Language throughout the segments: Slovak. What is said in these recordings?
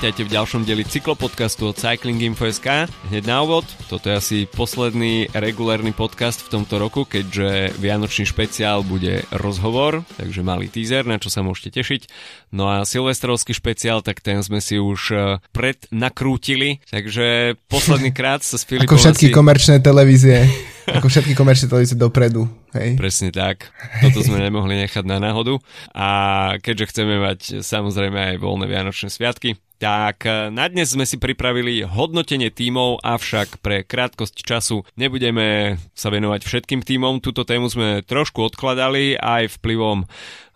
Vítajte v ďalšom dieli cyklopodcastu od Cyclinginfo.sk. Hneď na úvod, toto je asi posledný regulárny podcast v tomto roku, keďže vianočný špeciál bude rozhovor, takže malý teaser, na čo sa môžete tešiť. No a silvestrovský špeciál, tak ten sme si už prednakrútili, takže posledný krát sa s Filipom... Ako všetky komerčné televízie dopredu. Hej. Presne tak. Toto sme nemohli nechať na náhodu. A keďže chceme mať samozrejme aj voľné vianočné sviatky, tak na dnes sme si pripravili hodnotenie tímov, avšak pre krátkosť času nebudeme sa venovať všetkým tímom. Túto tému sme trošku odkladali aj vplyvom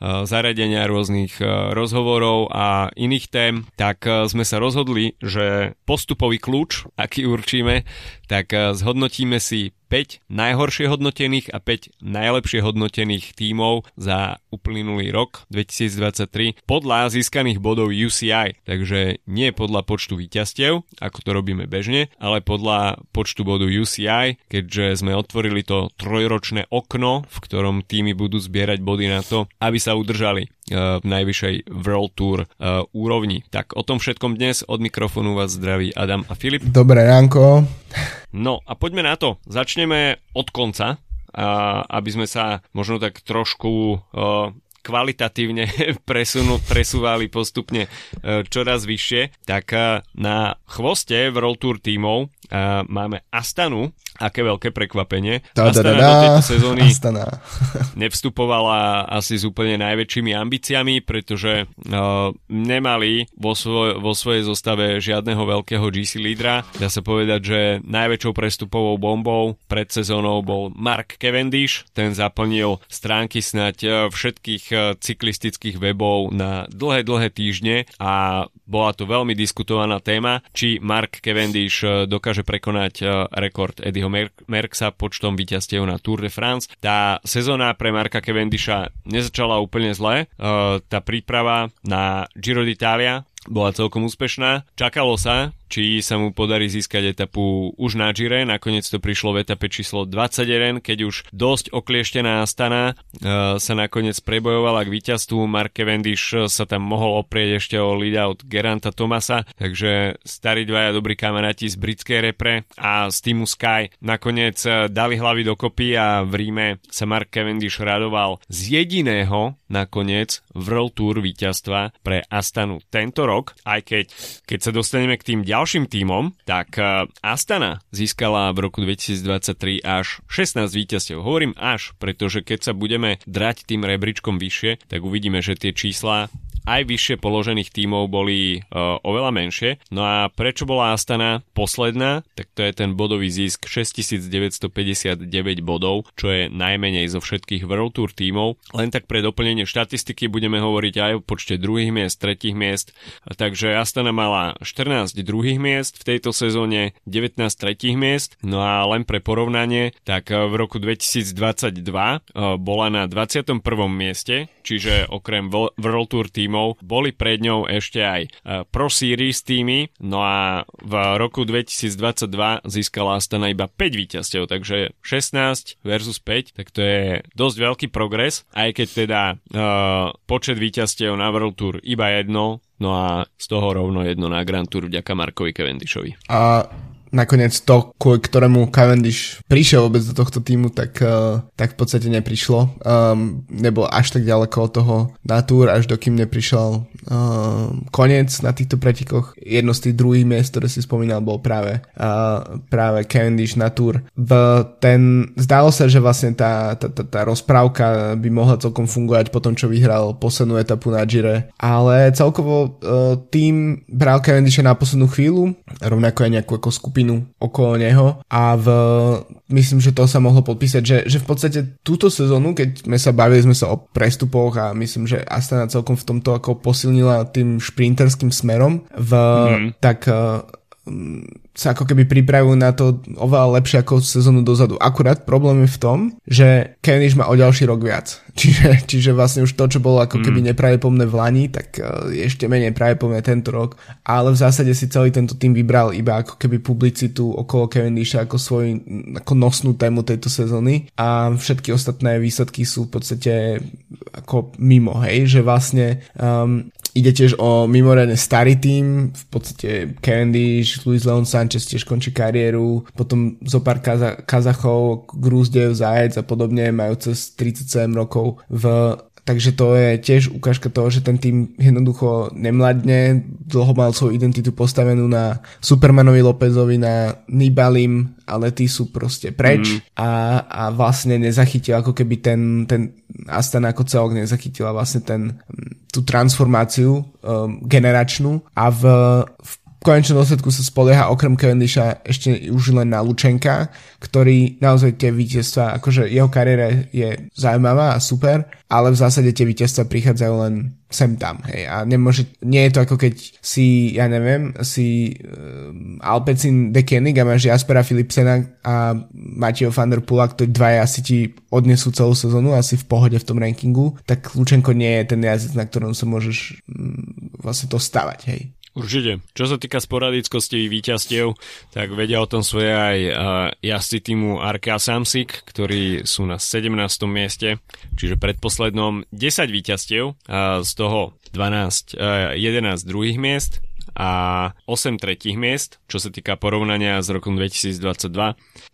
zaradenia rôznych rozhovorov a iných tém, tak sme sa rozhodli, že postupový kľúč, aký určíme, tak zhodnotíme si 5 najhoršie hodnotených a 5 najlepšie hodnotených tímov za uplynulý rok 2023 podľa získaných bodov UCI. Takže nie podľa počtu víťazstiev, ako to robíme bežne, ale podľa počtu bodov UCI, keďže sme otvorili to trojročné okno, v ktorom tímy budú zbierať body na to, aby sa udržali v najvyššej World Tour úrovni. Tak o tom všetkom dnes, od mikrofónu vás zdraví Adam a Filip. Dobré ránko. No a poďme na to. Začneme od konca, aby sme sa možno tak trošku kvalitatívne presúvali postupne čoraz vyššie. Tak na chvoste World Tour tímov máme Astanu, aké veľké prekvapenie. Astana do tejto sezóny nevstupovala asi s úplne najväčšími ambíciami, pretože nemali vo svojej zostave žiadneho veľkého GC lídra. Dá sa povedať, že najväčšou prestupovou bombou pred sezónou bol Mark Cavendish. Ten zaplnil stránky snáď všetkých cyklistických webov na dlhé týždne a bola to veľmi diskutovaná téma, či Mark Cavendish dokáže prekonať rekord Eddyho Merckxa počtom víťazstiev na Tour de France. Tá sezóna pre Marka Cavendisha nezačala úplne zle. Tá príprava na Giro d'Italia bola celkom úspešná. Čakalo sa, či sa mu podarí získať etapu už na Gire. Nakoniec to prišlo v etape číslo 21, keď už dosť oklieštená Astana sa nakoniec prebojovala k víťazstvu. Mark Cavendish sa tam mohol oprieť ešte o lída od Geranta Thomasa, takže starí dvaja dobrí kamaráti z britskej repre a z týmu Sky nakoniec dali hlavy dokopy a v Ríme sa Mark Cavendish radoval z jediného nakoniec World Tour víťazstva pre Astanu tento rok. Aj keď sa dostaneme k tým ďalším tímom, tak Astana získala v roku 2023 až 16 víťazstiev. Hovorím až, pretože keď sa budeme drať tým rebríčkom vyššie, tak uvidíme, že tie čísla aj vyššie položených tímov boli oveľa menšie. No a prečo bola Astana posledná? Tak to je ten bodový zisk 6959 bodov, čo je najmenej zo všetkých World Tour tímov. Len tak pre doplnenie štatistiky budeme hovoriť aj o počte druhých miest, tretích miest. Takže Astana mala 14 druhých miest v tejto sezóne, 19 tretích miest. No a len pre porovnanie, tak v roku 2022 bola na 21. mieste, čiže okrem World Tour tímov boli pred ňou ešte aj Pro Series týmy, no a v roku 2022 získala Astana iba 5 víťazstiev, takže 16 versus 5, tak to je dosť veľký progres, aj keď teda počet víťazstiev na World Tour iba jedno, no a z toho rovno jedno na Grand Tour vďaka Markovi Cavendishovi. A nakoniec to, ktorému Cavendish prišiel vôbec do tohto týmu, tak v podstate neprišlo. Nebol až tak ďaleko od toho na túr, až dokým neprišiel koniec na týchto pretekoch. Jedno z tých druhých miest, ktoré si spomínal, bol práve Cavendish na túr. Zdalo sa, že vlastne tá rozprávka by mohla celkom fungovať po tom, čo vyhral poslednú etapu na Gire. Ale celkovo tým bral Cavendisha na poslednú chvíľu, rovnako aj nejakú ako skupinu okolo neho a myslím, že to sa mohlo podpísať, že v podstate túto sezónu, keď sme sa bavili o prestupoch a myslím, že Astana celkom v tomto ako posilnila tým šprinterským smerom, tak sa ako keby pripravujú na to oveľa lepšie ako sezónu dozadu. Akurát problém je v tom, že Cavendish má o ďalší rok viac. Čiže vlastne už to, čo bolo ako keby nepravdepodobné v lani, tak ešte menej pravdepodobné tento rok. Ale v zásade si celý tento tým vybral iba ako keby publicitu okolo Cavendisha ako svoju ako nosnú tému tejto sezóny a všetky ostatné výsledky sú v podstate ako mimo, hej, že vlastne Ide tiež o mimoriadne starý tím, v podstate Cavendish, Luis Leon Sanchez tiež končí kariéru, potom zopár Kazachov, Grúzdev, Zajec a podobne majú cez 37 rokov v... Takže to je tiež ukážka toho, že ten tým jednoducho nemladne, dlho mal svoju identitu postavenú na Supermanovi Lópezovi, na Nibalim, ale tí sú proste preč a vlastne nezachytil ako keby ten Astana ako celok nezachytila vlastne tú transformáciu generačnú a v konečnom dôsledku sa spolieha okrem Cavendisha ešte už len na Lučenka, ktorý naozaj tie víťazstvá, akože jeho kariéra je zaujímavá a super, ale v zásade tie víťazstvá prichádzajú len sem tam, hej, a nie je to ako keď si, ja neviem, Alpecin de Koenig a máš Jaspera Philipsena a Mathieu van der Poela, ktorí dvaja asi ti odnesú celú sezónu, asi v pohode v tom rankingu, tak Lučenko nie je ten jazdec, na ktorom sa môžeš vlastne to stavať, hej. Určite. Čo sa týka sporadickosti víťazstiev, tak vedia o tom svoje aj jazdci týmu Arkéa-Samsic, ktorí sú na 17. mieste, čiže predposlednom 10 víťazstiev, z toho 11 druhých miest a 8 tretích miest. Čo sa týka porovnania s rokom 2022,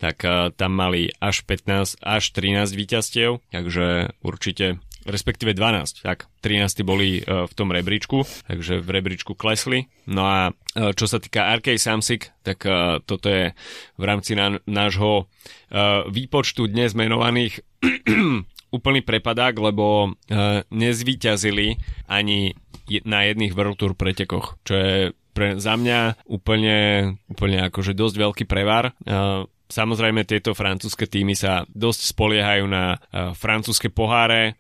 tak tam mali až 15, až 13 víťazstiev, takže určite... respektíve 12, tak 13 boli v tom rebríčku, takže v rebríčku klesli. No a čo sa týka Arkéa-Samsic, tak toto je v rámci nášho výpočtu dnes menovaných úplný prepadák, lebo nezvíťazili ani na jedných World Tour pretekoch, čo je za mňa úplne akože dosť veľký prevar. Samozrejme, tieto francúzske týmy sa dosť spoliehajú na francúzske poháre,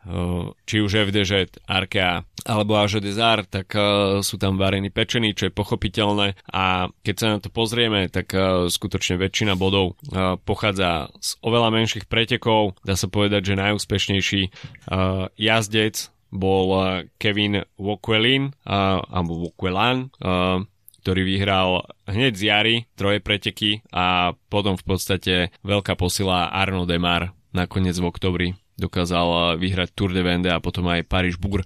či už FDŽ, Arkea alebo AG2R, tak sú tam varení pečení, čo je pochopiteľné. A keď sa na to pozrieme, tak skutočne väčšina bodov pochádza z oveľa menších pretekov. Dá sa povedať, že najúspešnejší jazdec bol Kevin Wauquelin, alebo Wauquelin, ktorý vyhral hneď z jary 3 preteky a potom v podstate veľká posila Arnaud Demar nakoniec v oktobri dokázal vyhrať Tour de Vendée a potom aj Paris-Bourg.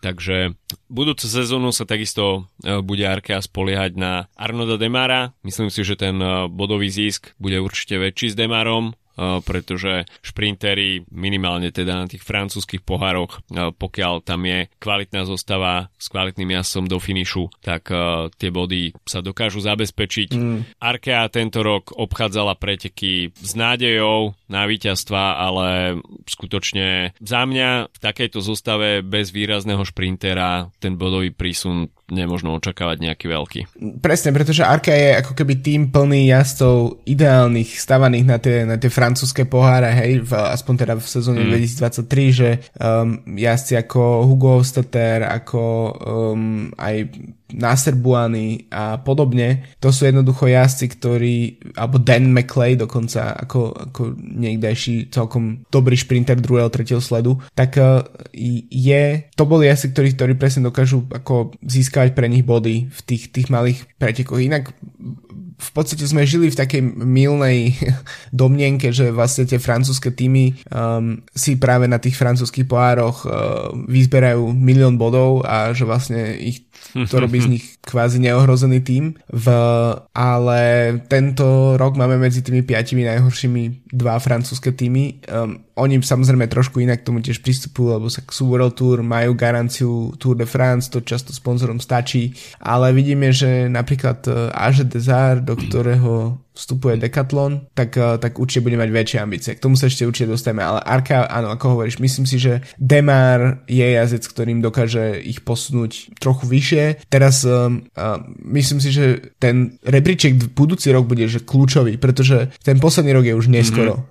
Takže budúcu sezónu sa takisto bude Arkea spoliehať na Arnauda Demara. Myslím si, že ten bodový zisk bude určite väčší s Demarom, pretože šprintéri minimálne teda na tých francúzskych pohároch, pokiaľ tam je kvalitná zostava s kvalitným jazdcom do finišu, tak tie body sa dokážu zabezpečiť. Arkea tento rok obchádzala preteky s nádejou na víťazstva, ale skutočne za mňa v takejto zostave bez výrazného šprintera ten bodový prísun nemožno očakávať nejaký veľký. Presne, pretože Arkea je ako keby tým plný jazdcov ideálnych stavaných na tie francúzske poháre, hej, aspoň teda v sezóne 2023, že jazdci ako Hugo Hofstadter, ako aj Nasser Buany a podobne, to sú jednoducho jazdci, ktorí, alebo Dan McClay dokonca, ako niekdajší celkom dobrý šprinter 2. 3. sledu, tak to boli jazdci, ktorí presne dokážu ako získať pre nich body v tých malých pretekoch. Inak v podstate sme žili v takej mylnej domnienke, že vlastne tie francúzske týmy si práve na tých francúzskych pohároch vyzberajú 1 000 000 bodov a že vlastne to robí z nich kvázi neohrozený tým. Ale tento rok máme medzi tými 5 najhoršími 2 francúzske týmy. Oni samozrejme trošku inak tomu tiež pristupujú, lebo sa k World Tour majú garanciu Tour de France, to často sponzorom stačí, ale vidíme, že napríklad AG2R, do ktorého vstupuje Decathlon, tak určite bude mať väčšie ambície. K tomu sa ešte určite dostaneme, ale Arkea, áno, ako hovoríš, myslím si, že Demar je jazdec, ktorým dokáže ich posunúť trochu vyššie. Teraz myslím si, že ten rebríček budúci rok bude že kľúčový, pretože ten posledný rok je už neskoro.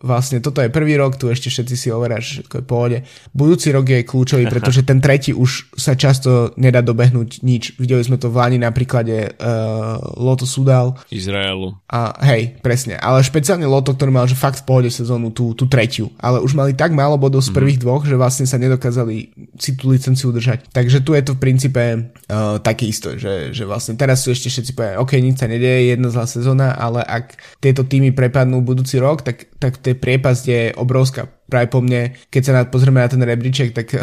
Vlastne toto je prvý rok, tu ešte všetci si overáš, ako je pohode. Budúci rok je kľúčový, pretože ten tretí už sa často nedá dobehnúť nič. Videli sme to v Lani na príklade Lotto Soudal Izraelu. A hej, presne. Ale špeciálne Lotto, ktorý mal že fakt v pohode sezónu tú tretiu. Ale už mali tak málo bodov z prvých dvoch, že vlastne sa nedokázali si tú licenciu udržať. Takže tu je to v princípe také isto, že vlastne teraz sú ešte všetci povedali, ok, nič sa nedeje, jedna zlá sezóna, ale ak tieto týmy prepadnú budúci rok, tak tá priepasť je obrovská. práve po mne, keď sa pozrieme na ten rebríček, tak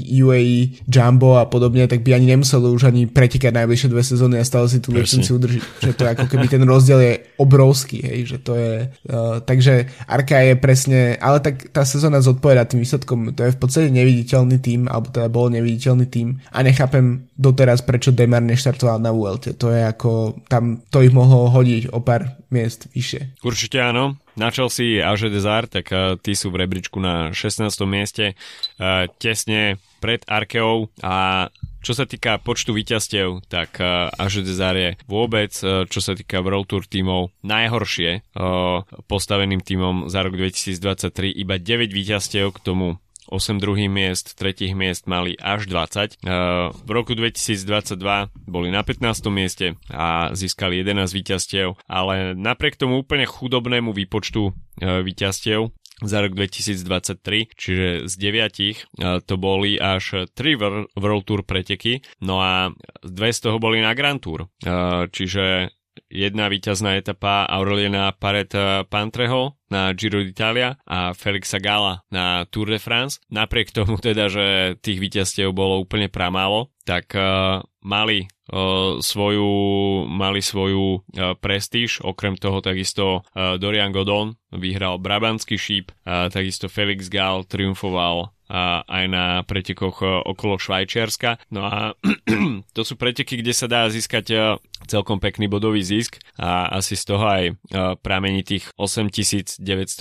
UAE, Jumbo a podobne, tak by ani nemuselo už ani pretekať najbližšie dve sezóny a stále si tú licenciu udrží. Že to ako keby ten rozdiel je obrovský, hej, že to je... takže Arkéa je presne... Ale tak tá sezóna zodpovedá tým výsledkom. To je v podstate neviditeľný tím, alebo teda bol neviditeľný tím. A nechápem doteraz, prečo Demar neštartoval na Vuelte. To je ako... Tam to ich mohlo hodiť o pár miest vyššie. Určite áno. Načal si AG2R, tak tí sú v rebríčku na 16. mieste, tesne pred Arkeou, a čo sa týka počtu víťazstiev, tak AG2R je vôbec, čo sa týka World Tour tímov, najhoršie postaveným tímom za rok 2023, iba 9 víťazstiev, k tomu 8 druhých miest, tretích miest mali až 20. V roku 2022 boli na 15. mieste a získali 11 víťazstiev, ale napriek tomu úplne chudobnému výpočtu víťazstiev za rok 2023, čiže z 9 to boli až 3 World Tour preteky, no a 2 z toho boli na Grand Tour, čiže jedna víťazná etapa Aureliana Paret-Peintreho na Giro d'Italia a Félixa Galla na Tour de France. Napriek tomu teda, že tých víťazstiev bolo úplne pramálo, tak mali svoju prestíž. Okrem toho takisto Dorian Godon vyhral Brabantský šíp, takisto Félix Gall triumfoval aj na pretekoch okolo Švajčiarska. No a to sú preteky, kde sa dá získať celkom pekný bodový zisk a asi z toho aj pramení tých 8941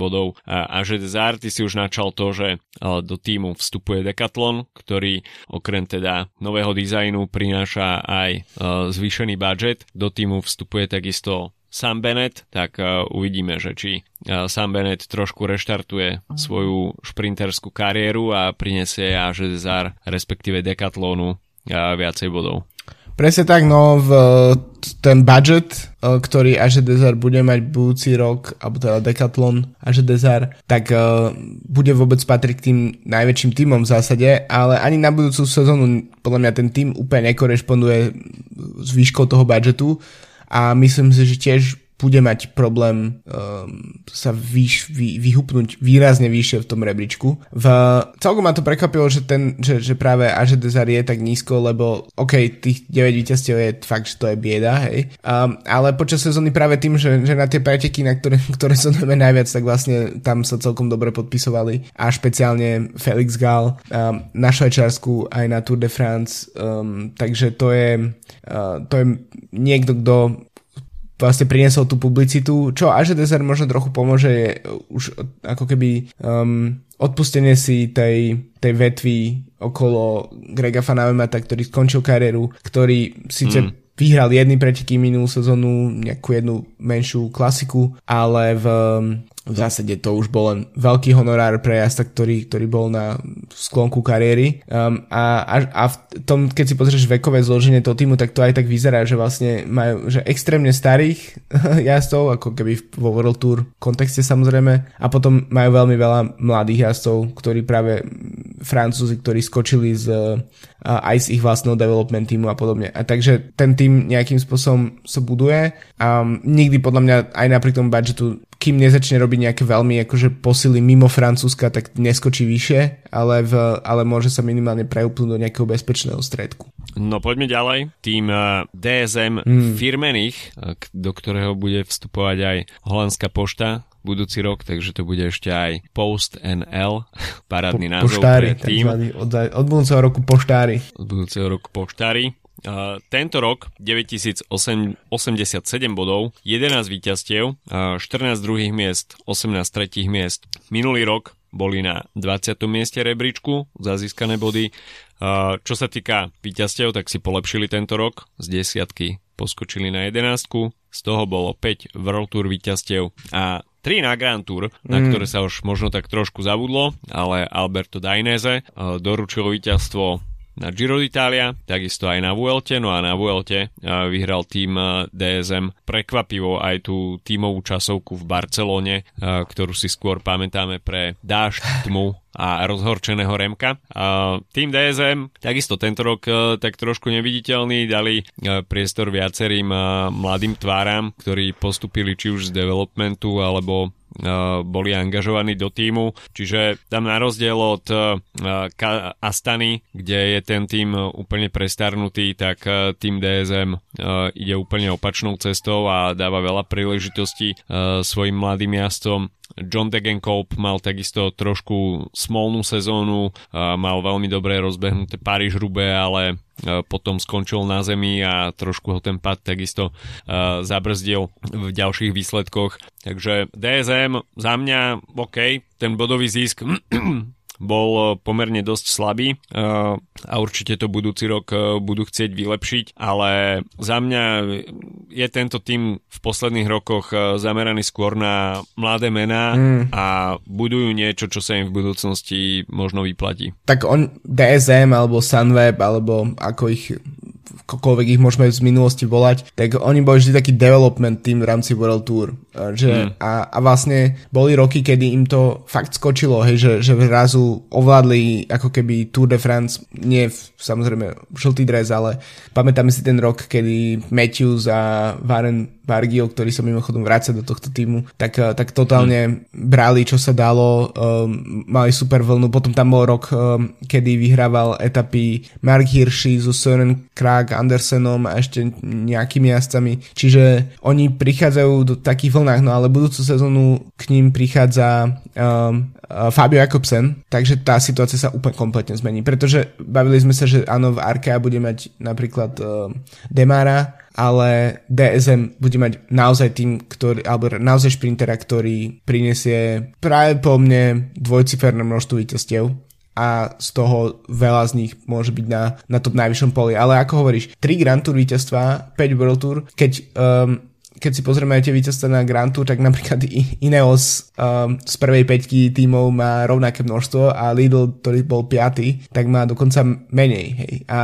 bodov. A že AG2R, ty si už načal to, že do týmu vstupuje Decathlon, ktorý okrem teda nového dizajnu prináša aj zvýšený budget. Do týmu vstupuje takisto Sam Bennett, tak uvidíme, že či Sam Bennett trošku reštartuje svoju šprinterskú kariéru a prinesie AG2R, respektíve Decathlonu, viacej bodov. Presne tak, no ten budget, ktorý AG2R bude mať budúci rok, alebo teda Decathlon AG2R, tak bude vôbec patriť k tým najväčším tímom v zásade, ale ani na budúcu sezónu podľa mňa ten tím úplne nekorešponduje s výškou toho budžetu. A myslím si, že tiež bude mať problém sa vyhupnúť výrazne vyššie v tom rebríčku. Celkom ma to prekvapilo, že práve AG2R je tak nízko, lebo tých 9 víťazstiev je fakt, že to je bieda, hej. Ale počas sezóny práve tým, že na tie preteky, na ktoré sledujeme najviac, tak vlastne tam sa celkom dobre podpisovali. A špeciálne Félix Gall na Švajčiarsku aj na Tour de France. Takže to je niekto, kto vlastne priniesol tú publicitu, čo AG2R možno trochu pomôže, je už ako keby odpustenie si tej vetvy okolo Grega Van Avermaeta, ktorý skončil kariéru, ktorý síce vyhral jedný preteky minulú sezónu, nejakú jednu menšiu klasiku, ale v zásade to už bol len veľký honorár pre jazda, ktorý bol na sklonku kariéry. A v tom, keď si pozrieš vekové zloženie toho týmu, tak to aj tak vyzerá, že vlastne majú že extrémne starých jazdov, ako keby vo World Tour kontexte samozrejme, a potom majú veľmi veľa mladých jazdov, ktorí práve Francúzi, ktorí skočili aj z ich vlastného development týmu a podobne. A takže ten tým nejakým spôsobom sa buduje a nikdy podľa mňa aj napriek tomu budžetu, kým nezačne robiť nejaké veľmi akože posily mimo Francúzska, tak neskočí vyššie, ale môže sa minimálne preúplnúť do nejakého bezpečného stredku. No poďme ďalej. Tým DSM firmených, do ktorého bude vstupovať aj Holandská pošta budúci rok, takže to bude ešte aj Post NL, parádny názov pre tým. Od budúceho roku poštári. Tento rok 9087 bodov, 11 víťazstiev, 14 druhých miest, 18 tretích miest. Minulý rok boli na 20. mieste rebríčku za získané body. Čo sa týka víťazstiev, tak si polepšili tento rok, z 10 poskočili na 11, z toho bolo 5 World Tour víťazstiev a 3 na Grand Tour, na ktoré sa už možno tak trošku zabudlo, ale Alberto Dainese doručil víťazstvo na Giro d'Italia, takisto aj na Vuelte, no a na Vuelte vyhral tým DSM prekvapivo aj tú tímovú časovku v Barcelone, ktorú si skôr pamätáme pre dážď, tmu a rozhorčeného Remka. Tým DSM takisto tento rok tak trošku neviditeľný, dali priestor viacerým mladým tváram, ktorí postupili či už z developmentu alebo boli angažovaní do týmu, čiže tam na rozdiel od Astany, kde je ten tým úplne prestarnutý, tak tým DSM ide úplne opačnou cestou a dáva veľa príležitostí svojim mladým jazdcom. John Degenkolb mal takisto trošku smolnú sezónu, mal veľmi dobre rozbehnuté Paríž-Roubaix, ale potom skončil na zemi a trošku ho ten pad takisto zabrzdil v ďalších výsledkoch. Takže DSM za mňa OK, ten bodový zisk bol pomerne dosť slabý a určite to budúci rok budú chcieť vylepšiť, ale za mňa je tento tým v posledných rokoch zameraný skôr na mladé mená a budujú niečo, čo sa im v budúcnosti možno vyplatí. Tak on DSM alebo Sunweb alebo ako ich koľkoľvek ich môžeme z minulosti volať, tak oni boli vždy taký development tým v rámci World Tour. Že, a vlastne boli roky, kedy im to fakt skočilo, hej, že zrazu ovládli ako keby Tour de France, nie samozrejme žltý dres, ale pamätáme si ten rok, kedy Matthews a Vargiel, ktorý sa mimochodom vráca do tohto týmu, tak totálne brali, čo sa dalo, mali super vlnu, potom tam bol rok, kedy vyhrával etapy Mark Hirschi so Søren Kragh Andersenom a ešte nejakými jazdcami, čiže oni prichádzajú do takých vlnách, no ale budúcu sezónu k ním prichádza Fabio Jakobsen, takže tá situácia sa úplne kompletne zmení, pretože bavili sme sa, že áno, v Arkea bude mať napríklad Demara, ale DSM bude mať naozaj tým, ktorý, alebo naozaj šprintera, ktorý prinesie práve po mne dvojciferné množstvo víťazstiev a z toho veľa z nich môže byť na tom najvyššom poli. Ale ako hovoríš, 3 Grand Tour víťazstva, 5 World Tour, keď si pozrieme aj tie víťazstvá na Grand Tour, tak napríklad Ineos z prvej 5 tímov má rovnaké množstvo a Lidl, ktorý bol 5, tak má dokonca menej. Hej. A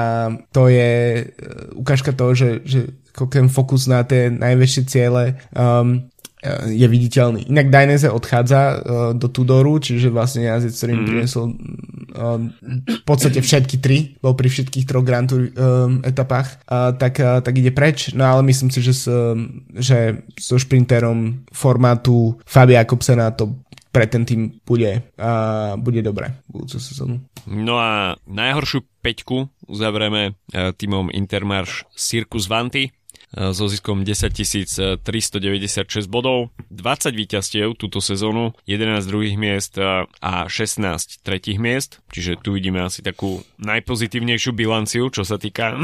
to je ukážka toho, že ten fokus na tie najväčšie ciele je viditeľný. Inak Dainese odchádza do Tudoru, čiže vlastne jazdec, ktorý prinesol v podstate všetky 3, bol pri všetkých 3 Grand Tour etapách, tak ide preč, no ale myslím si, že so šprinterom formátu Fabia Jakobsena to pre ten tým bude dobré budúcu sezónu. No a najhoršiu 5 uzavrieme týmom Intermarš Circus Vanty so ziskom 10 396 bodov, 20 víťazstiev túto sezónu, 11 druhých miest a 16 tretích miest, čiže tu vidíme asi takú najpozitívnejšiu bilanciu, čo sa týka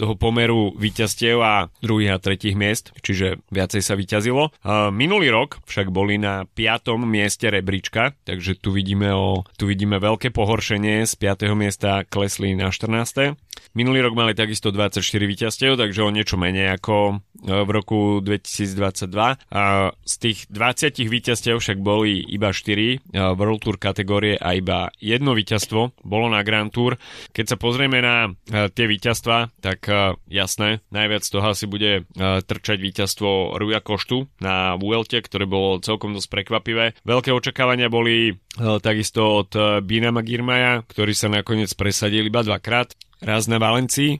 toho pomeru víťazstiev a druhých a tretích miest, čiže viacej sa víťazilo. Minulý rok však boli na 5. mieste rebríčka, takže tu vidíme veľké pohoršenie, z 5. miesta klesli na 14. Minulý rok mali takisto 24 víťazstiev, takže o niečo menej ako v roku 2022. A z tých 20 víťazstiev však boli iba 4 World Tour kategórie a iba 1 víťazstvo bolo na Grand Tour. Keď sa pozrieme na tie víťazstva, tak jasné, najviac toho asi bude trčať víťazstvo Ruja Koštu na Vuelte, ktoré bolo celkom dosť prekvapivé. Veľké očakávania boli takisto od Binama Girmaja, ktorý sa nakoniec presadil iba 2-krát. Raz na Valencii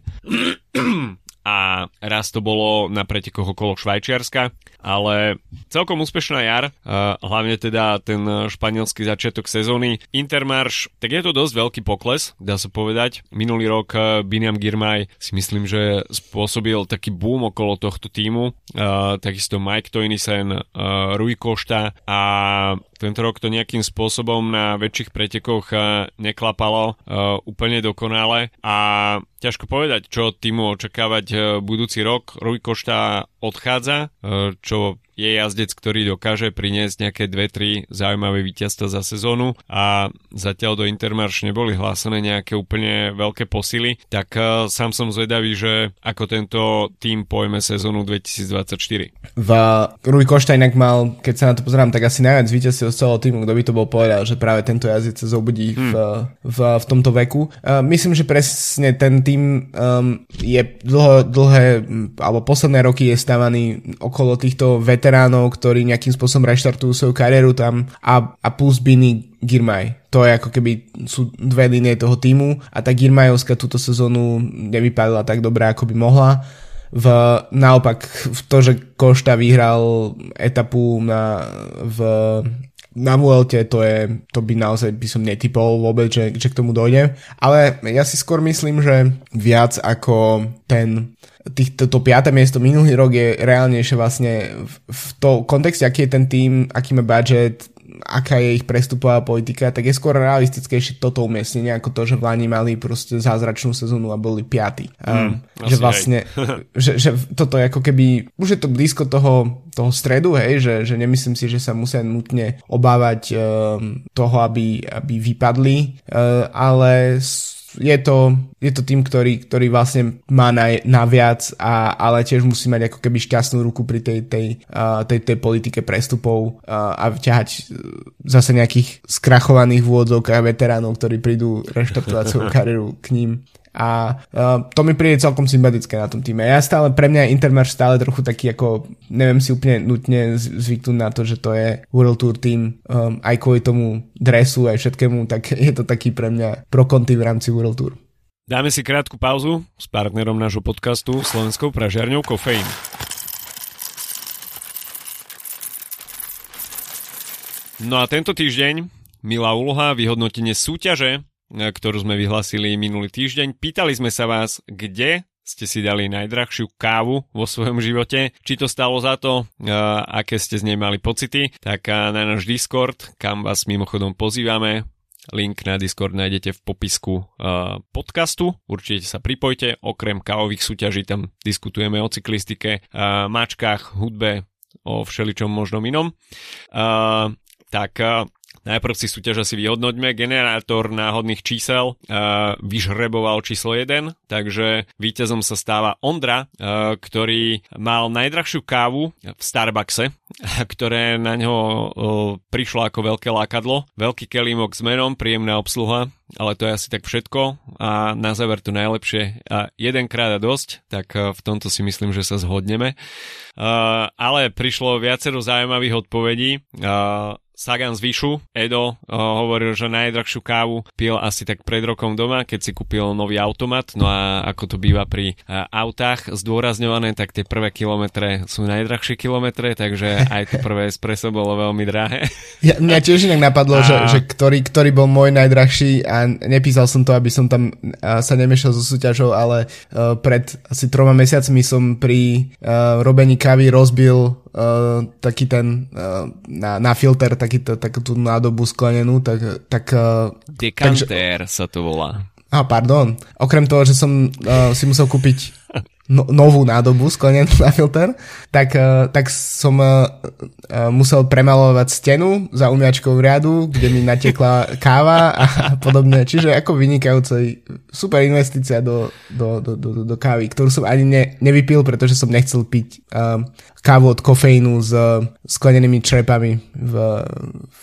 a raz to bolo na pretekoch okolo Švajčiarska, ale celkom úspešná jar, hlavne teda ten španielský začiatok sezóny. Intermarš, tak je to dosť veľký pokles, dá sa povedať. Minulý rok Biniam Girmay si myslím, že spôsobil taký boom okolo tohto týmu, takisto Mike Toynisen, Rui Kosta a tento rok to nejakým spôsobom na väčších pretekoch neklapalo úplne dokonale a ťažko povedať, čo od týmu očakávať budúci rok. Rui Kosta odchádza, čo je jazdec, ktorý dokáže priniesť nejaké 2-3 zaujímavé víťazstva za sezónu a zatiaľ do Intermarš neboli hlásené nejaké úplne veľké posily, tak sám som zvedavý, že ako tento tým pojme sezónu 2024. Rui Kosta inak mal, keď sa na to pozerám, tak asi najviac víťazstiev z celého týmu, kto by to bol povedal, že práve tento jazdec sa zobudí v tomto veku. Myslím, že presne ten tým je dlhé alebo posledné roky je stávaný okolo týchto veteránov, ktorí nejakým spôsobom reštartujú svoju kariéru tam a plus Bini Girmay. To je ako keby sú dve línie toho týmu a tá Girmayovská túto sezónu nevypadla tak dobre, ako by mohla. Naopak v to, že Košta vyhral etapu na Vuelte, to by naozaj by som netypol vôbec, že k tomu dojde. Ale ja si skôr myslím, že viac ako toto 5. miesto minulý rok je reálnejšie vlastne v tom kontexte, aký je ten tým, aký má budget, aká je ich prestupová politika, tak je skôr realistickejšie toto umiestnenie ako to, že v Lani mali proste zázračnú sezónu a boli 5. Že vlastne že toto je ako keby, už je to blízko toho stredu, hej, že nemyslím si, že sa musia nutne obávať toho, aby vypadli, ale je to tým, ktorý vlastne má naviac, ale tiež musí mať ako keby šťastnú ruku pri tej politike prestupov a vťahať zase nejakých skrachovaných vôdzok a veteránov, ktorí prídu reštartovať svoju kariéru k ním. A to mi príde celkom sympatické na tom týme. Pre mňa je Intermarš stále trochu taký, ako neviem si úplne nutne zvyknúť na to, že to je World Tour tým, aj kvôli tomu dresu, aj všetkému, tak je to taký pre mňa pro-konty v rámci World Tour. Dáme si krátku pauzu s partnerom nášho podcastu Slovenskou pražiarňou Kofeín. No a tento týždeň milá úloha, vyhodnotenie súťaže, ktorú sme vyhlasili minulý týždeň. Pýtali sme sa vás, kde ste si dali najdrahšiu kávu vo svojom živote, či to stalo za to, aké ste z nej mali pocity, tak na náš Discord, kam vás mimochodom pozývame, link na Discord nájdete v popisku podcastu, určite sa pripojte, okrem kávových súťaží tam diskutujeme o cyklistike, mačkách, hudbe, o všeličom možnom inom. Najprv si súťaž asi vyhodnoťme. Generátor náhodných čísel vyžreboval číslo 1, takže víťazom sa stáva Ondra, ktorý mal najdrahšiu kávu v Starbuckse, ktoré na ňo prišlo ako veľké lákadlo. Veľký kelímok s menom, príjemná obsluha, ale to je asi tak všetko a na záver to najlepšie. A jedenkrát a dosť, tak v tomto si myslím, že sa zhodneme. Ale prišlo viacero zaujímavých odpovedí. Sagan z Vyšu, Edo, hovoril, že najdrahšiu kávu pil asi tak pred rokom doma, keď si kúpil nový automat, no a ako to býva pri autách zdôrazňované, tak tie prvé kilometre sú najdrahšie kilometre, takže aj to prvé espresso bolo veľmi drahé. Mňa tiež inak napadlo, že ktorý bol môj najdrahší a nepísal som to, aby som tam sa nemiešal so súťažou, ale pred asi 3 mesiacmi som pri robení kávy rozbil taký ten na filter takú nádobu sklenenú tak dekantér takže, sa to volá. Pardon. Okrem toho, že som si musel kúpiť novú nádobu sklenenú na filter, tak som musel premalovať stenu za umiačkou riadu, kde mi natiekla káva a podobne. Čiže ako vynikajúce, super investícia do kávy, ktorú som ani nevypil, pretože som nechcel piť kávu od Kofeínu s sklenenými črepami v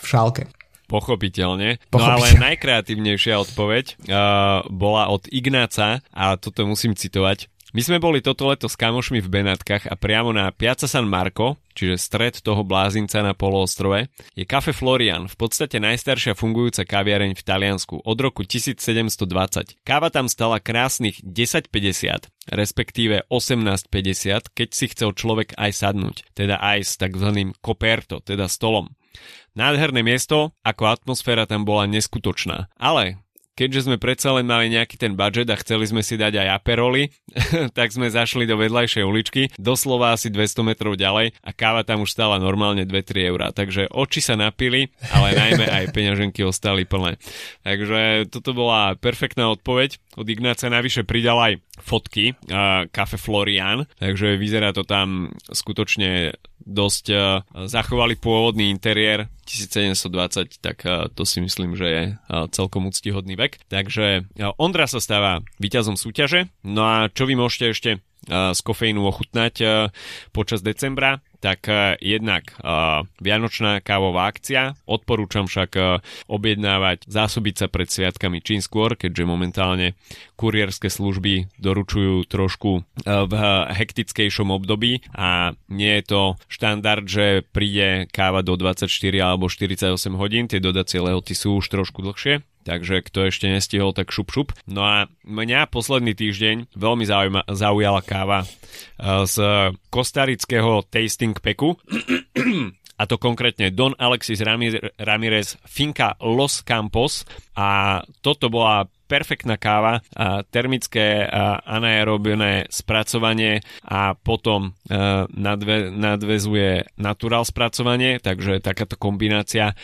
šálke. Pochopiteľne. No ale najkreatívnejšia odpoveď bola od Ignáca a toto musím citovať. My sme boli toto leto s kamošmi v Benátkach a priamo na Piazza San Marco, čiže stred toho blázinca na poloostrove, je Café Florian, v podstate najstaršia fungujúca kaviareň v Taliansku od roku 1720. Káva tam stala krásnych 10,50, respektíve 18,50, keď si chcel človek aj sadnúť, teda aj s takzvaným koperto, teda stolom. Nádherné miesto, ako atmosféra tam bola neskutočná. Ale keďže sme predsa len mali nejaký ten budget a chceli sme si dať aj aperoly, tak sme zašli do vedľajšej uličky, doslova asi 200 metrov ďalej a káva tam už stála normálne 2-3 eurá. Takže oči sa napili, ale najmä aj peňaženky ostali plné. Takže toto bola perfektná odpoveď. Od Ignáca navyše pridal aj fotky Café Florian, takže vyzerá to tam skutočne dosť. Zachovali pôvodný interiér 1720, tak to si myslím, že je celkom úctihodný vek. Takže Ondra sa stáva víťazom súťaže. No a čo vy môžete ešte z Kofeínu ochutnať počas decembra? Tak jednak vianočná kávová akcia. Odporúčam však objednávať, zásobiť sa pred sviatkami čím skôr, keďže momentálne kurierské služby doručujú trošku v hektickejšom období a nie je to štandard, že príde káva do 24 alebo 48 hodín, tie dodacie lehoty sú už trošku dlhšie. Takže kto ešte nestihol, tak šup šup. No a mňa posledný týždeň veľmi zaujala káva z kostarického tasting packu. A to konkrétne Don Alexis Ramirez Finca Los Campos. A toto bola perfektná káva, termické anaerobené spracovanie a potom nadväzuje natural spracovanie, takže takáto kombinácia.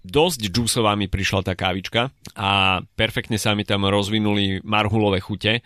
Dosť džúsová mi prišla tá kávička a perfektne sa mi tam rozvinuli marhulové chute,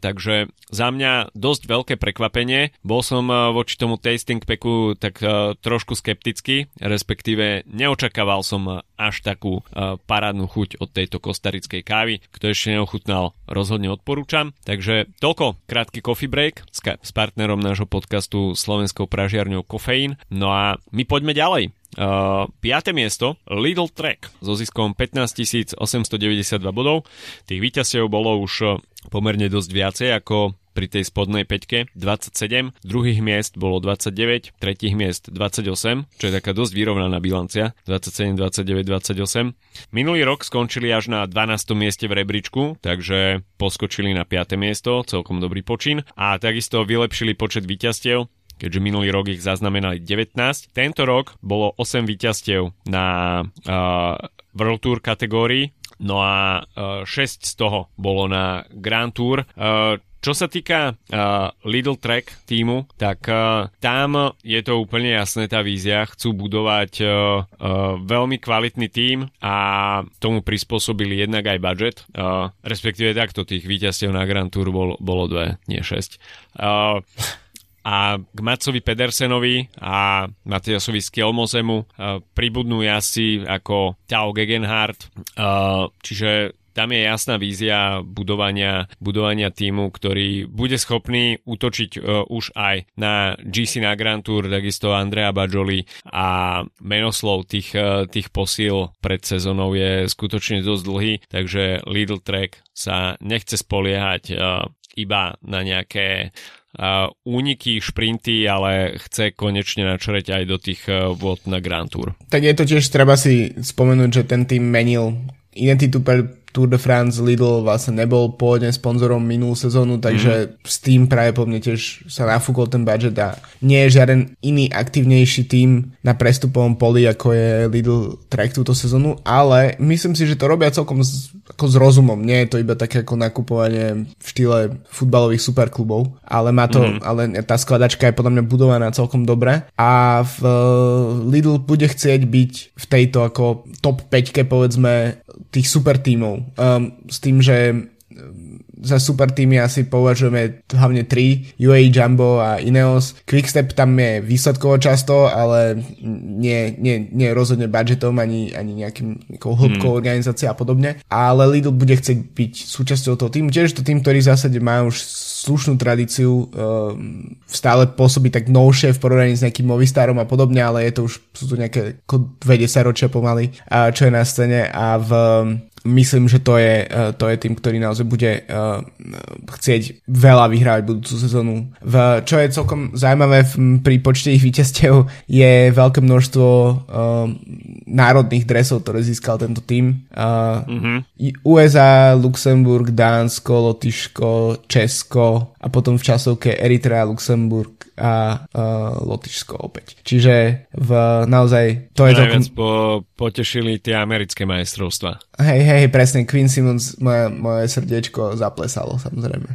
takže za mňa dosť veľké prekvapenie. Bol som voči tomu tasting packu tak trošku skeptický, respektíve neočakával som až takú parádnu chuť od tejto kostarickej kávy. Kto ešte neochutnal, rozhodne odporúčam. Takže toľko krátky coffee break s partnerom nášho podcastu Slovenskou pražiarňou Kofeín. No a my poďme ďalej. 5. miesto Lidl-Trek so ziskom 15 892 bodov. Tých víťazstiev bolo už pomerne dosť viacej ako pri tej spodnej peťke 27, druhých miest bolo 29, tretích miest 28, čo je taká dosť vyrovnaná bilancia 27, 29, 28. Minulý rok skončili až na 12. mieste v rebríčku, takže poskočili na 5. miesto, celkom dobrý počin a takisto vylepšili počet víťazstiev, keďže minulý rok ich zaznamenali 19. Tento rok bolo 8 víťazstiev na World Tour kategórii, no a 6 z toho bolo na Grand Tour. Čo sa týka Lidl Trek týmu, tak tam je to úplne jasné tá vízia. Chcú budovať veľmi kvalitný tím a tomu prispôsobili jednak aj budget. Respektíve takto tých víťazstiev na Grand Tour bolo 2, nie 6. A k Matsovi Pedersenovi a Matiasovi Skjelmosemu pribudnú jazdci ako Tao Gegenhardt, čiže tam je jasná vízia budovania týmu, ktorý bude schopný útočiť už aj na GC na Grand Tour, takisto Andrea Bajoli a menoslov tých posiel pred sezónou je skutočne dosť dlhý, takže Lidl Trek sa nechce spoliehať iba na nejaké úniky, šprinty, ale chce konečne načrieť aj do tých vôd na Grand Tour. Tak je to tiež, treba si spomenúť, že ten tým menil identitu pre Tour de France. Lidl vlastne nebol pôvodne sponzorom minulú sezónu, takže s tým práve po mne tiež sa nafúkol ten budget a nie je žiaden iný aktívnejší tým na prestupovom poli, ako je Lidl Trek túto sezónu, ale myslím si, že to robia celkom s rozumom. Nie je to iba také ako nakupovanie v štýle futbalových superklubov, ale má to, ale tá skladačka je podľa mňa budovaná celkom dobre a Lidl bude chcieť byť v tejto ako top 5-ke povedzme tých super tímov. S tým, že za super týmy asi považujeme hlavne 3, UAE, Jumbo a Ineos. Quickstep tam je výsledkovo často, ale nie rozhodne budžetom ani nejakým hĺbkou organizácie a podobne. Ale Lidl bude chcieť byť súčasťou toho týmu. Tiež to tým, ktorý v zásade má už slušnú tradíciu, stále pôsobí tak novšie v porovnaní s nejakým Movistarom a podobne, ale sú tu nejaké 20 ročia pomaly, čo je na scéne a myslím, že to je tým, ktorý naozaj bude chcieť veľa vyhrávať budúcu sezónu. Čo je celkom zaujímavé pri počte ich víťazstiev je veľké množstvo národných dresov, ktoré získal tento tým. USA, Luxemburg, Dánsko, Lotyšsko, Česko a potom v časovke Eritrea, Luxemburg a Lotyšsko opäť. Čiže naozaj to je celkom... Najviac potešili tie americké majstrovstvá. Hej, presne, Quinn Simmons, moje srdiečko zaplesalo, samozrejme.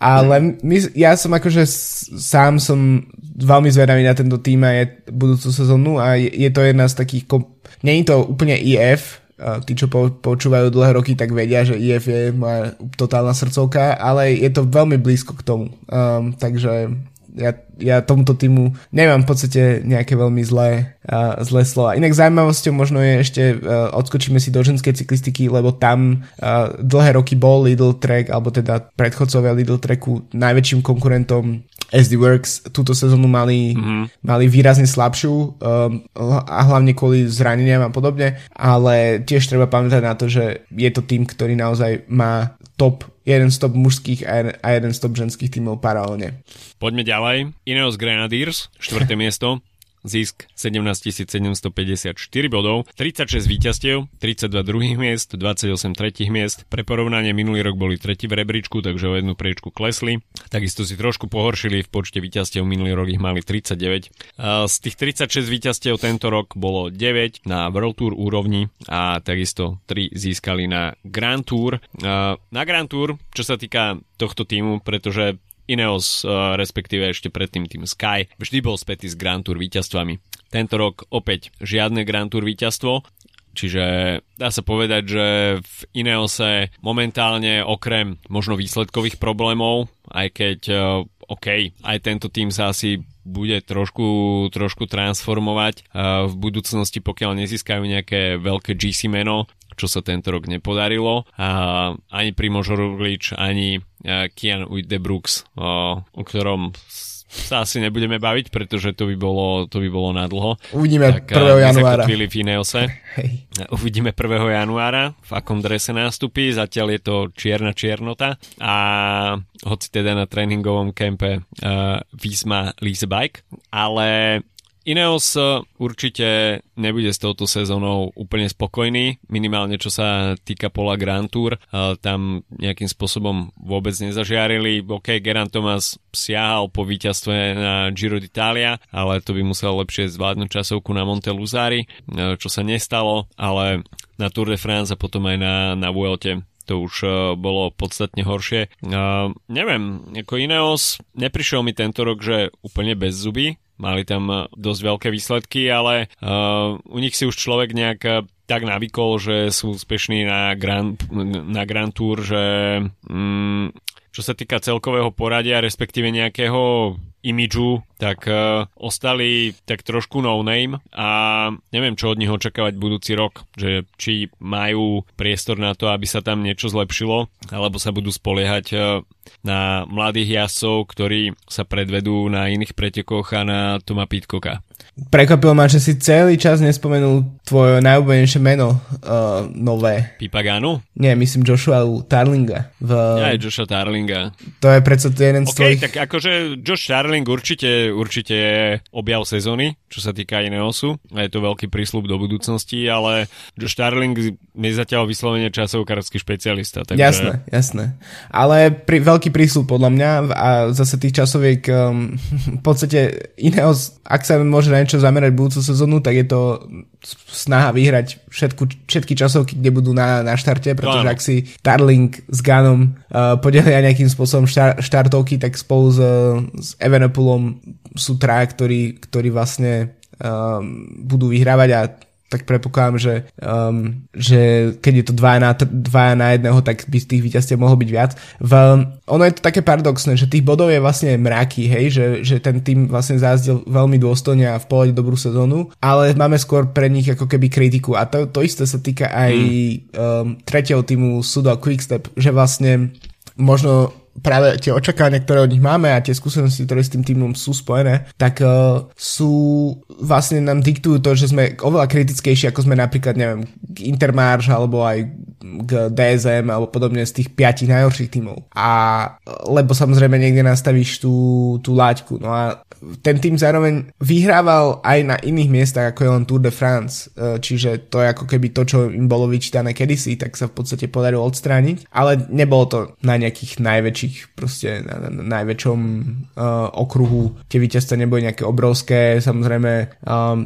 Ale ja som akože sám som veľmi zvedavý na tento tým a budúcu sezónu a je to jedna z takých... Není to úplne IF, tí, čo počúvajú dlhé roky, tak vedia, že IF je moja totálna srdcovka, ale je to veľmi blízko k tomu. Takže ja tomuto týmu nemám v podstate nejaké veľmi zlé slova. Inak zaujímavosťou možno je ešte odskočíme si do ženskej cyklistiky, lebo tam dlhé roky bol Lidl Trek, alebo teda predchodcovia Lidl Treku najväčším konkurentom SD Works. Túto sezónu mali výrazne slabšiu a hlavne kvôli zraneniam a podobne, ale tiež treba pamätať na to, že je to tým, ktorý naozaj má jeden stop mužských a jeden stop ženských tímov paralelne. Poďme ďalej. Ineos Grenadiers, 4. miesto. zisk 17 754 bodov, 36 víťazstiev, 32 druhých miest, 28 tretích miest. Pre porovnanie minulý rok boli tretí v rebríčku, takže o jednu priečku klesli. Takisto si trošku pohoršili v počte víťazstiev, minulý rok ich mali 39. Z tých 36 víťazstiev tento rok bolo 9 na World Tour úrovni a takisto 3 získali na Grand Tour. Na Grand Tour, čo sa týka tohto týmu, pretože Ineos, respektíve ešte predtým tým Sky, vždy bol spätý s Grand Tour víťazstvami. Tento rok opäť žiadne Grand Tour víťazstvo, čiže dá sa povedať, že v Ineose momentálne okrem možno výsledkových problémov, aj keď OK, aj tento tým sa asi bude trošku transformovať v budúcnosti, pokiaľ nezískajú nejaké veľké GC meno, čo sa tento rok nepodarilo. Ani Primož Roglič, ani Kian Uijtdebroeks, o ktorom sa asi nebudeme baviť, pretože to by bolo nadlho. Uvidíme 1. januára. Uvidíme 1. januára, v akom drese nástupí. Zatiaľ je to čierna čiernota. A hoci teda na tréningovom kempe Visma Lease Bike, ale Ineos určite nebude s touto sezónou úplne spokojný, minimálne čo sa týka pola Grand Tour, tam nejakým spôsobom vôbec nezažiarili. OK, Gerant Thomas siahal po víťazstve na Giro d'Italia, ale to by musel lepšie zvládnuť časovku na Monteluzari, čo sa nestalo, ale na Tour de France a potom aj na Vuelte to už bolo podstatne horšie. Neviem, ako Ineos neprišiel mi tento rok, že úplne bez zuby. Mali tam dosť veľké výsledky, ale u nich si už človek nejak tak navykol, že sú úspešní na Grand Tour, že čo sa týka celkového poradia, respektíve nejakého imidžu, tak ostali tak trošku no-name a neviem, čo od nich očakávať budúci rok, že či majú priestor na to, aby sa tam niečo zlepšilo, alebo sa budú spoliehať na mladých jazdcov, ktorí sa predvedú na iných pretekoch a na Toma Pitcocka. Prekvapilo ma, že si celý čas nespomenul tvoje najobľúbenejšie meno nové. Pipaganu? Nie, myslím Joshua Tarlinga. Aj Joshua Tarlinga. To je predsa jeden z tvojich... tak akože Josh Tarling určite je objav sezóny, čo sa týka Ineosu. Je to veľký prísľub do budúcnosti, ale Josh Tarling je zatiaľ vyslovene časovkársky špecialista. Takže... Jasné. Ale veľký prísľub podľa mňa a zase tých časoviek v podstate Ineos, ak sa môže na niečo zamerať budúcu sezónu, tak je to snaha vyhrať všetky časovky, kde budú na štarte, pretože ak si Tarling s Gunnom podelia nejakým spôsobom štartovky, tak spolu s Evenepoelom sú traja, ktorí vlastne budú vyhrávať a tak predpokladám, že keď je to 2 na 1, tak by tých víťazstiev mohlo byť viac. Ono je to také paradoxné, že tých bodov je vlastne mraky, hej, že ten tým vlastne zázdil veľmi dôstojne a v pohode dobrú sezónu, ale máme skôr pre nich ako keby kritiku a to isté sa týka aj tretieho týmu Soudal Quick-Step, že vlastne možno práve tie očakávania, ktoré od nich máme a tie skúsenosti, ktoré s tým týmom sú spojené, tak sú vlastne nám diktujú to, že sme oveľa kritickejší, ako sme napríklad, neviem, k Intermarš alebo aj k DSM alebo podobne z tých 5 najhorších týmov. Lebo samozrejme niekde nastavíš tú laťku. No a ten tým zároveň vyhrával aj na iných miestach, ako je len Tour de France. Čiže to je ako keby to, čo im bolo vyčítané kedysi, tak sa v podstate podarilo odstrániť. Ale nebolo to na nejakých najväčších proste na najväčšom okruhu. Tie víťazstva neboli nejaké obrovské, samozrejme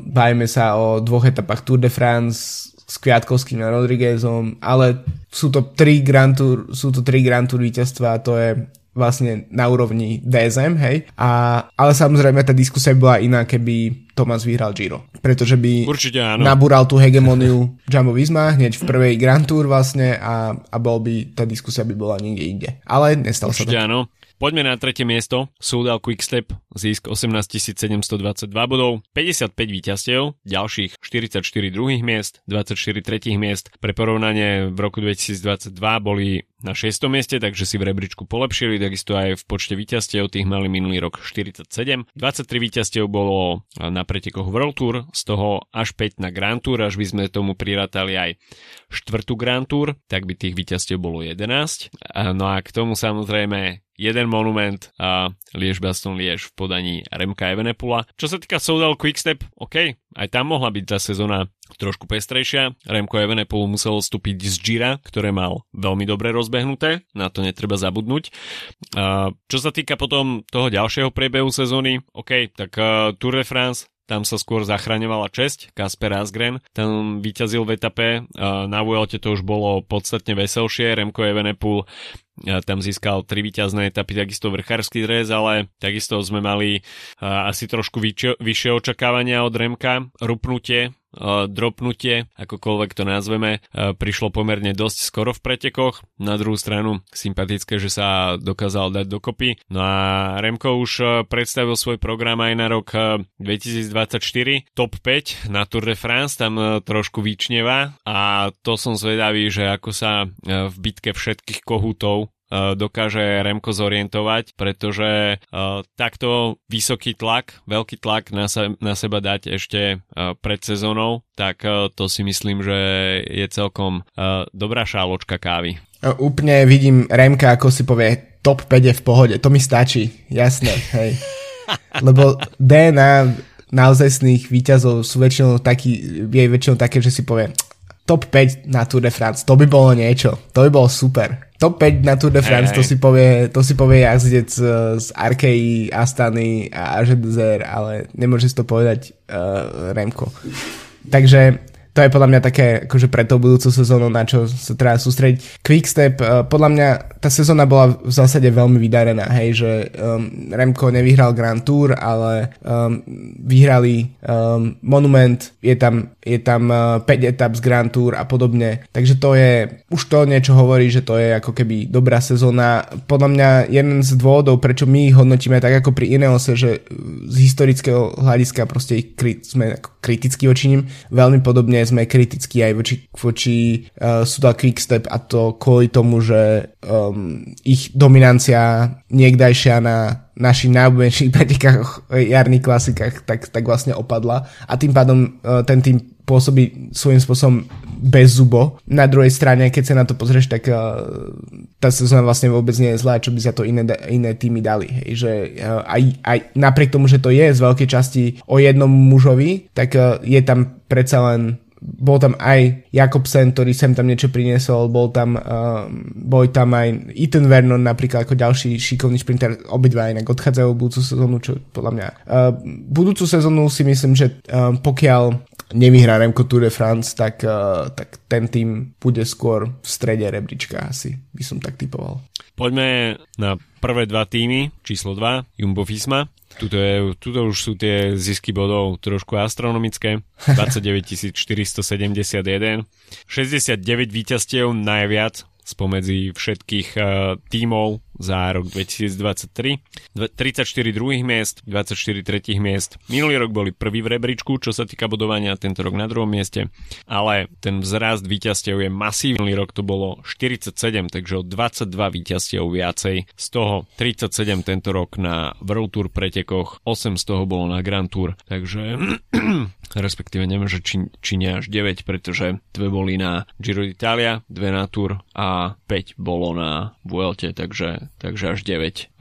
bavíme sa o dvoch etapách Tour de France s Kviatkovským a Rodriguezom, ale sú to tri Grand Tour víťazstva, to je vlastne na úrovni DSM, hej. Ale samozrejme tá diskusia bola iná, keby Thomas vyhral Giro. Pretože by nabúral tú hegemoniu Jumbo-Visma hneď v prvej Grand Tour vlastne a tá diskusia by bola niekde inde. Ale nestalo sa tak. Áno. Poďme na tretie miesto. Soudal Quick-Step, zisk 18 722 bodov, 55 víťazstiev, ďalších 44 druhých miest, 24 tretích miest. Pre porovnanie v roku 2022 boli na 6. mieste, takže si v rebríčku polepšili, takisto aj v počte víťazstiev, tých mali minulý rok 47. 23 víťazstiev bolo na pretekoch World Tour, z toho až 5 na Grand Tour, až by sme tomu prirátali aj 4. Grand Tour, tak by tých víťazstiev bolo 11. No a k tomu samozrejme jeden monument a Liež-Bastogne-Liež v podaní Remca Evenepoela. Čo sa týka Soudal Quick-Step, OK, aj tam mohla byť tá sezóna trošku pestrejšia. Remco Evenepoel musel odstúpiť z Gira, ktoré mal veľmi dobre rozbehnuté, na to netreba zabudnúť. Čo sa týka potom toho ďalšieho priebehu sezóny, OK, tak Tour de France, tam sa skôr zachraňovala česť Kasper Asgren, tam víťazil v etape, na Vuelte to už bolo podstatne veselšie, Remco Evenepoel tam získal 3 víťazné etapy, takisto vrchársky dres, ale takisto sme mali asi trošku vyššie očakávania od Remka, dropnutie, akokoľvek to nazveme, prišlo pomerne dosť skoro v pretekoch, na druhú stranu sympatické, že sa dokázal dať dokopy. No a Remko už predstavil svoj program aj na rok 2024, top 5 na Tour de France, tam trošku vyčneva a to som zvedavý, že ako sa v bitke všetkých kohútov dokáže Remko zorientovať, pretože takto vysoký tlak, veľký tlak na seba dať ešte pred sezónou, tak to si myslím, že je celkom dobrá šáločka kávy. Úplne vidím Remka, ako si povie, top 5 je v pohode, to mi stačí, jasné, hej. Lebo DNA naozajstných výťazov sú väčšinou také, že si povie, top 5 na Tour de France, to by bolo niečo, to by bolo super. Top 5 na Tour de France, hey. To si povie jazdec z Arkei, Astany a AG2R, ale nemôže si to povedať Remko. Takže to je podľa mňa také, akože pre tú budúcu sezónu, na čo sa treba sústrediť. Quickstep, podľa mňa tá sezóna bola v zásade veľmi vydarená, hej, že Remko nevyhral Grand Tour, ale vyhrali Monument, je tam 5 etap z Grand Tour a podobne, takže to je, už to niečo hovorí, že to je ako keby dobrá sezóna. Podľa mňa jeden z dôvodov, prečo my ich hodnotíme tak ako pri Ineose, že z historického hľadiska proste ich sme kriticky voči nim, veľmi podobne sme kritickí aj voči Soudal Quick-Step, a to kvôli tomu, že ich dominancia niekdajšia na našich najobľúbenejších pretekách, jarných klasikách, tak vlastne opadla a tým pádom ten tým pôsobí svojím spôsobom bez zubo. Na druhej strane, keď sa na to pozrieš, tak tá sezóna vlastne vôbec nie je zlá, čo by za to iné týmy dali. Hej, že aj napriek tomu, že to je z veľkej časti o jednom mužovi, tak je tam predsa len, bol tam aj Jakobsen, ktorý sem tam niečo priniesol, bol tam aj Ethan Vernon napríklad ako ďalší šikovný šprinter, obidva inak odchádzajú budúcu sezónu, čo podľa mňa budúcu sezónu si myslím, že pokiaľ nevyhrá Remko Tour de France, tak ten tým bude skôr v strede rebríčka, asi by som tak typoval. Poďme na prvé dva týmy, číslo 2 Jumbo-Visma. Tuto už sú tie zisky bodov trošku astronomické, 29 471, 69 víťazstiev najviac spomedzi všetkých tímov za rok 2023. 34 druhých miest, 24 tretích miest. Minulý rok boli prvý v rebríčku, čo sa týka bodovania, tento rok na druhom mieste. Ale ten vzrast víťazstiev je masívny. Minulý rok to bolo 47, takže o 22 víťazstiev viacej. Z toho 37 tento rok na World Tour pretekoch, 8 z toho bolo na Grand Tour. Takže respektíve neviem, že či nie až 9, pretože 2 boli na Giro d'Italia, 2 na Tour a 5 bolo na Vuelte, takže až 9,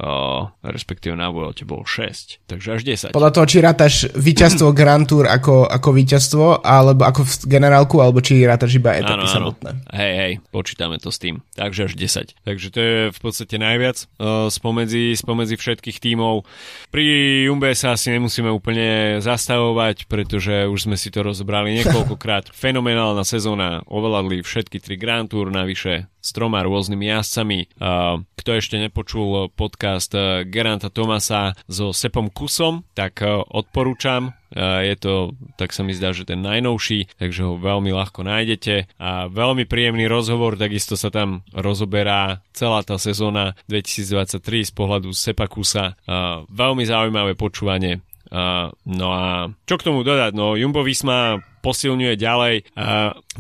respektíve na Vuelte bol 6, takže až 10. Podľa toho, či rátaš víťazstvo Grand Tour ako víťazstvo, alebo ako v generálku, alebo či rátaš iba etapy samotné. Hej, počítame to s tým, takže až 10. Takže to je v podstate najviac spomedzi všetkých tímov. Pri Jumbe sa asi nemusíme úplne zastavovať, pretože už sme si to rozobrali niekoľkokrát. Fenomenálna sezóna, ovládli všetky 3 Grand Tour, navyše s 3 rôznymi jazdcami. Kto ešte nepočul podcast Geranta Thomasa so Sepom Kusom, tak odporúčam. Je to, tak sa mi zdá, že ten najnovší, takže ho veľmi ľahko nájdete a veľmi príjemný rozhovor, takisto sa tam rozoberá celá tá sezóna 2023 z pohľadu Sepa Kusa. Veľmi zaujímavé počúvanie. No a čo k tomu dodať? No Jumbo-Visma posilňuje ďalej.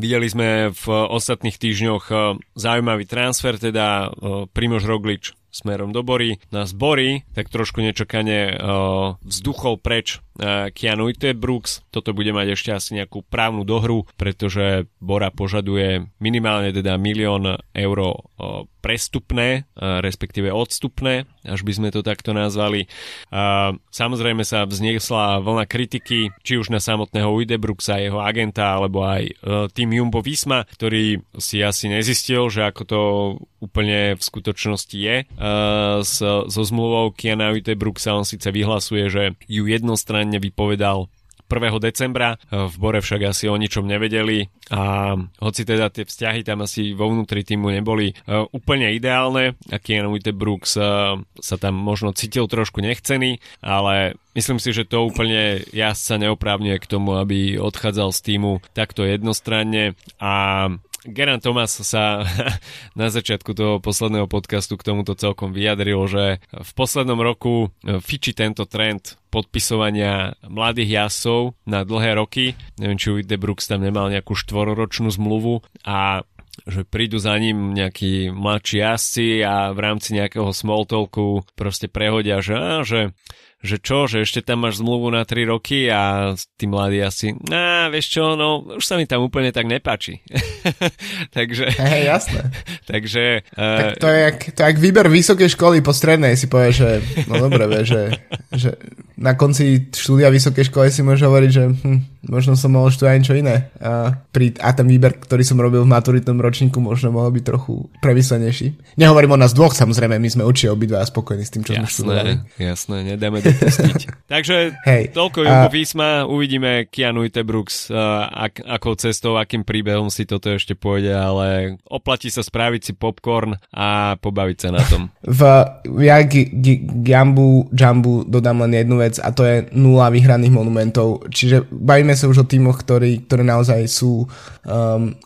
Videli sme v ostatných týždňoch zaujímavý transfer, teda Primož Roglič smerom do Bory. Nás Bory tak trošku nečakane vzduchol preč Kian Uijtdebroeks. Toto bude mať ešte asi nejakú právnu dohru, pretože Bora požaduje minimálne teda 1 000 000 eur prestupné, respektíve odstupné, až by sme to takto nazvali. Samozrejme sa vzniesla vlna kritiky, či už na samotného Uijtdebroeksa, jeho agenta, alebo aj tým Jumbo Visma, ktorý si asi nezistil, že ako to úplne v skutočnosti je. So zmluvou Kiana Uijtdebroeksa on síce vyhlasuje, že ju jednostranne vypovedal 1. decembra, v Bore však asi o ničom nevedeli a hoci teda tie vzťahy tam asi vo vnútri týmu neboli úplne ideálne a Kian Uijtdebroeks sa tam možno cítil trošku nechcený, ale myslím si, že to úplne jazdca neoprávňuje k tomu, aby odchádzal z týmu takto jednostranne. A Gerant Thomas sa na začiatku toho posledného podcastu k tomuto celkom vyjadril, že v poslednom roku fičí tento trend podpisovania mladých jazdcov na dlhé roky. Neviem, či Uijtdebroeks tam nemal nejakú 4-ročnú zmluvu a že prídu za ním nejakí mladší jazdci a v rámci nejakého small talku proste prehodia, že ešte tam máš zmluvu na 3 roky a tí mladí asi vieš čo, no už sa mi tam úplne tak nepáči. Takže... Hej, jasné. Takže... Tak to je jak výber vysokej školy po strednej, si povieš, že no dobre, vieš, že na konci štúdia vysokej školy si môžeš hovoriť, že možno som mohol študovať niečo iné. A ten výber, ktorý som robil v maturitnom ročníku, možno mohol byť trochu premyslenejší. Nehovorím o nás dvoch, samozrejme, my sme určite obidva spokojní s tým, čo sme študovali. Jasné, nedáme to pustiť. Takže toľko Jumbo Visma, uvidíme Kian Uijtdebroeks, akou cestou, akým príbehom si toto ešte pôjde, ale oplatí sa spraviť si popcorn a pobaviť sa na tom. Ja Jambu dodám len jednu vec a to je 0 vyhraných monumentov, čiže bavíme sa už o tímoch, ktoré naozaj sú,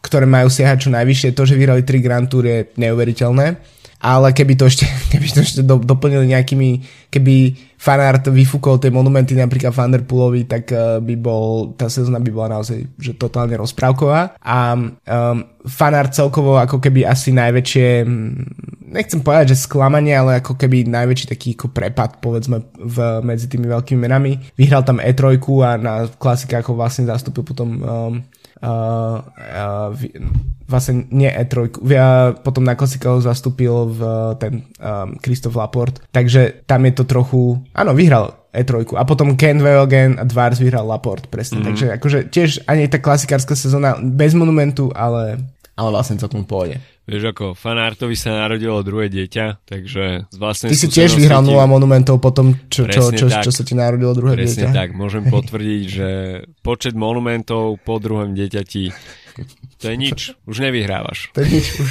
ktoré majú siahať čo najvyššie. To, že vyhrali 3 Grand Tour, je neuveriteľné. Ale keby to ešte doplnili nejakými, keby Fanart vyfúkol tie monumenty napríklad Van der Poelovi, tak tá sezóna by bola naozaj že totálne rozprávková. A Fanart celkovo ako keby asi najväčšie, nechcem povedať, že sklamanie, ale ako keby najväčší taký ako prepad, povedzme, medzi tými veľkými menami. Vyhral tam E3 a na klasika ako vlastne zastúpil potom... vlastne nie E3, potom na klasikách zastúpil ten Christophe Laporte, takže tam je to trochu, áno, vyhral E3 a potom Ken Wevelgem a Dwarz vyhral Laporte, presne, takže akože tiež ani tá klasikárska sezóna bez monumentu, ale vlastne celkom v pohode. Vieš ako, Fanartovi sa narodilo druhé dieťa, takže z vlastnej skúsenosti... Ty si tiež vyhral 0 monumentov po tom, čo sa ti narodilo druhé dieťa. Presne tak, môžem potvrdiť, že počet monumentov po druhom dieťati, to je nič, už nevyhrávaš. To je nič už,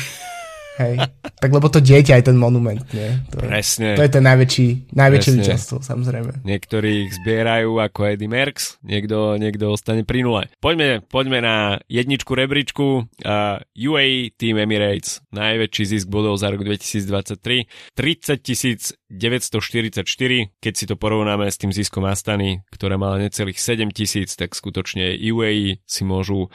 hej. Tak lebo to dieťa je ten monument, nie? Presne. To je ten najväčšie víťazstvo, samozrejme. Niektorí ich zbierajú ako Eddy Merckx, niekto ostane pri nule. Poďme na jedničku rebríčku. UAE Team Emirates, najväčší zisk bodov za rok 2023, 30 944. Keď si to porovnáme s tým ziskom Astany, ktorá mala necelých 7 000, tak skutočne UAE si môžu,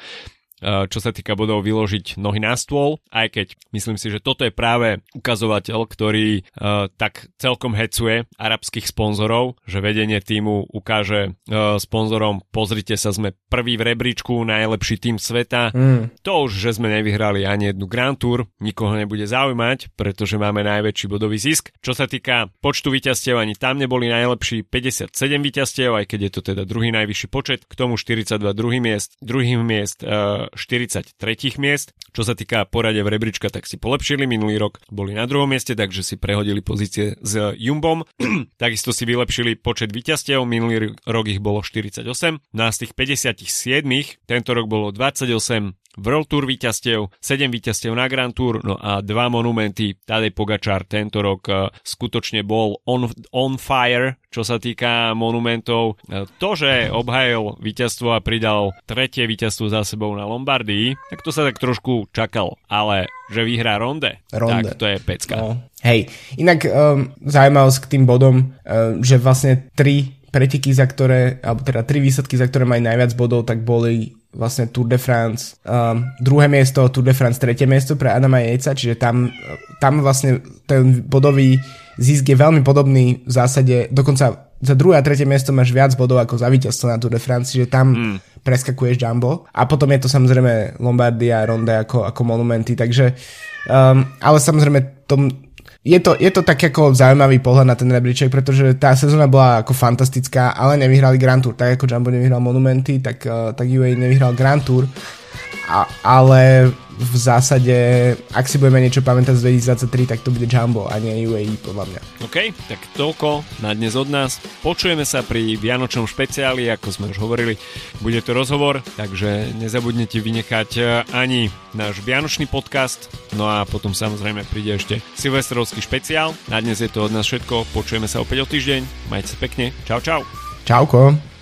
čo sa týka bodov, vyložiť nohy na stôl, aj keď myslím si, že toto je práve ukazovateľ, ktorý tak celkom hecuje arabských sponzorov, že vedenie týmu ukáže sponzorom, pozrite sa, sme prvý v rebríčku, najlepší tým sveta. To už, že sme nevyhrali ani jednu Grand Tour, nikoho nebude zaujímať, pretože máme najväčší bodový zisk. Čo sa týka počtu víťazstiev, ani tam neboli najlepší, 57 víťazstiev, aj keď je to teda druhý najvyšší počet, k tomu 42 druhých miest 43 miest. Čo sa týka poradia v rebríčka, tak si polepšili. Minulý rok boli na druhom mieste, takže si prehodili pozície s Jumbom. Takisto si vylepšili počet víťazstiev. Minulý rok ich bolo 48. No a z tých 57 tento rok bolo 28 World Tour víťazstiev, 7 víťazstiev na Grand Tour, no a 2 monumenty. Tadej Pogačar tento rok skutočne bol on fire, čo sa týka monumentov. To, že obhajil víťazstvo a pridal tretie víťazstvo za sebou na Lombardii, tak to sa tak trošku čakal, ale že vyhrá Ronde, tak to je pecka. No. Hej, inak zaujímavosť k tým bodom, že vlastne 3 preteky, za ktoré, alebo teda 3 výsledky, za ktoré majú najviac bodov, tak boli vlastne Tour de France, druhé miesto, Tour de France, tretie miesto pre Adama Jejca, čiže tam vlastne ten bodový zisk je veľmi podobný v zásade, dokonca za druhé a tretie miesto máš viac bodov ako za víťazstvo na Tour de France, čiže tam preskakuješ Jumbo a potom je to samozrejme Lombardia, Ronde ako monumenty, takže ale samozrejme je to tak ako zaujímavý pohľad na ten rebríček, pretože tá sezóna bola ako fantastická, ale nevyhrali Grand Tour. Tak ako Jumbo nevyhral Monumenty, tak UAE nevyhral Grand Tour. Ale v zásade, ak si budeme niečo pamätať z 2023, tak to bude Jumbo a nie UAE, podľa mňa. OK, tak toľko na dnes od nás. Počujeme sa pri Vianočnom špeciáli, ako sme už hovorili. Bude to rozhovor, takže nezabudnete vynechať ani náš Vianočný podcast. No a potom samozrejme príde ešte Silvestrovský špeciál. Na dnes je to od nás všetko. Počujeme sa opäť o týždeň. Majte sa pekne. Čau, čau. Čauko.